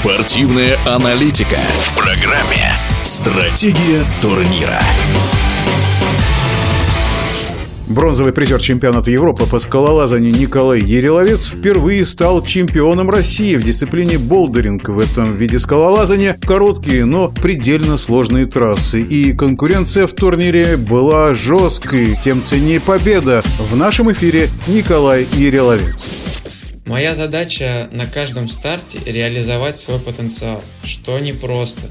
Спортивная аналитика в программе «Стратегия турнира». Бронзовый призер чемпионата Европы по скалолазанию Николай Яриловец впервые стал чемпионом России в дисциплине болдеринг. В этом виде скалолазания короткие, но предельно сложные трассы. И конкуренция в турнире была жесткой, тем ценнее победа. В нашем эфире Николай Яриловец. Моя задача на каждом старте – реализовать свой потенциал, что непросто.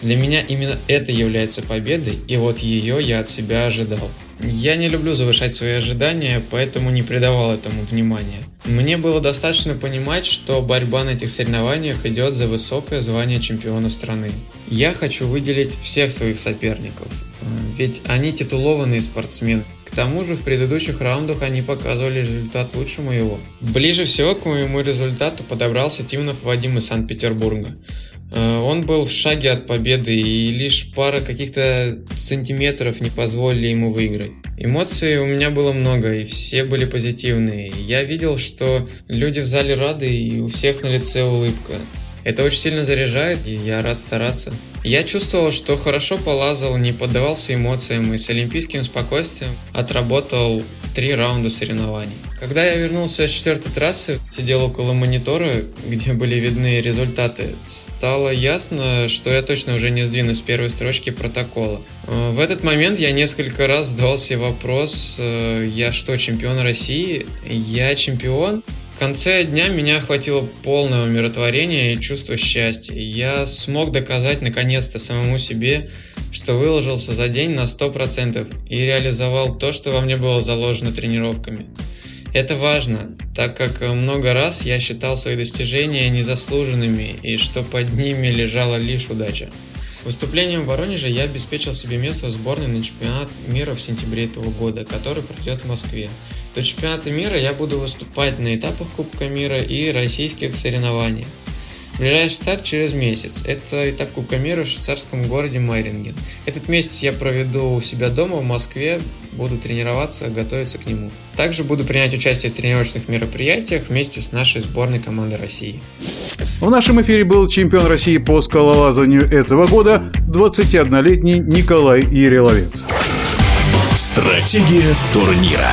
Для меня именно это является победой, и вот ее я от себя ожидал. Я не люблю завышать свои ожидания, поэтому не придавал этому внимания. Мне было достаточно понимать, что борьба на этих соревнованиях идет за высокое звание чемпиона страны. Я хочу выделить всех своих соперников, ведь они титулованные спортсмены. К тому же в предыдущих раундах они показывали результат лучше моего. Ближе всего к моему результату подобрался Тимонов Вадим из Санкт-Петербурга. Он был в шаге от победы, и лишь пара каких-то сантиметров не позволили ему выиграть. Эмоций у меня было много, и все были позитивные. Я видел, что люди в зале рады, и у всех на лице улыбка. Это очень сильно заряжает, и я рад стараться. Я чувствовал, что хорошо полазал, не поддавался эмоциям и с олимпийским спокойствием отработал 3 раунда соревнований. Когда я вернулся с 4-й трассы, сидел около монитора, где были видны результаты, стало ясно, что я точно уже не сдвинусь с первой строчки протокола. В этот момент я несколько раз задавал себе вопрос: я что, чемпион России? Я чемпион? В конце дня меня охватило полное умиротворение и чувство счастья. Я смог доказать наконец-то самому себе, что выложился за день на 100% и реализовал то, что во мне было заложено тренировками. Это важно, так как много раз я считал свои достижения незаслуженными и что под ними лежала лишь удача. Выступлением в Воронеже я обеспечил себе место в сборной на чемпионат мира в сентябре этого года, который пройдет в Москве. До чемпионата мира я буду выступать на этапах Кубка мира и российских соревнованиях. Ближайший старт через месяц. Это этап Кубка мира в швейцарском городе Майринген. Этот месяц я проведу у себя дома в Москве, буду тренироваться, готовиться к нему. Также буду принимать участие в тренировочных мероприятиях вместе с нашей сборной команды России. В нашем эфире был чемпион России по скалолазанию этого года, 21-летний Николай Яриловец. Стратегия турнира.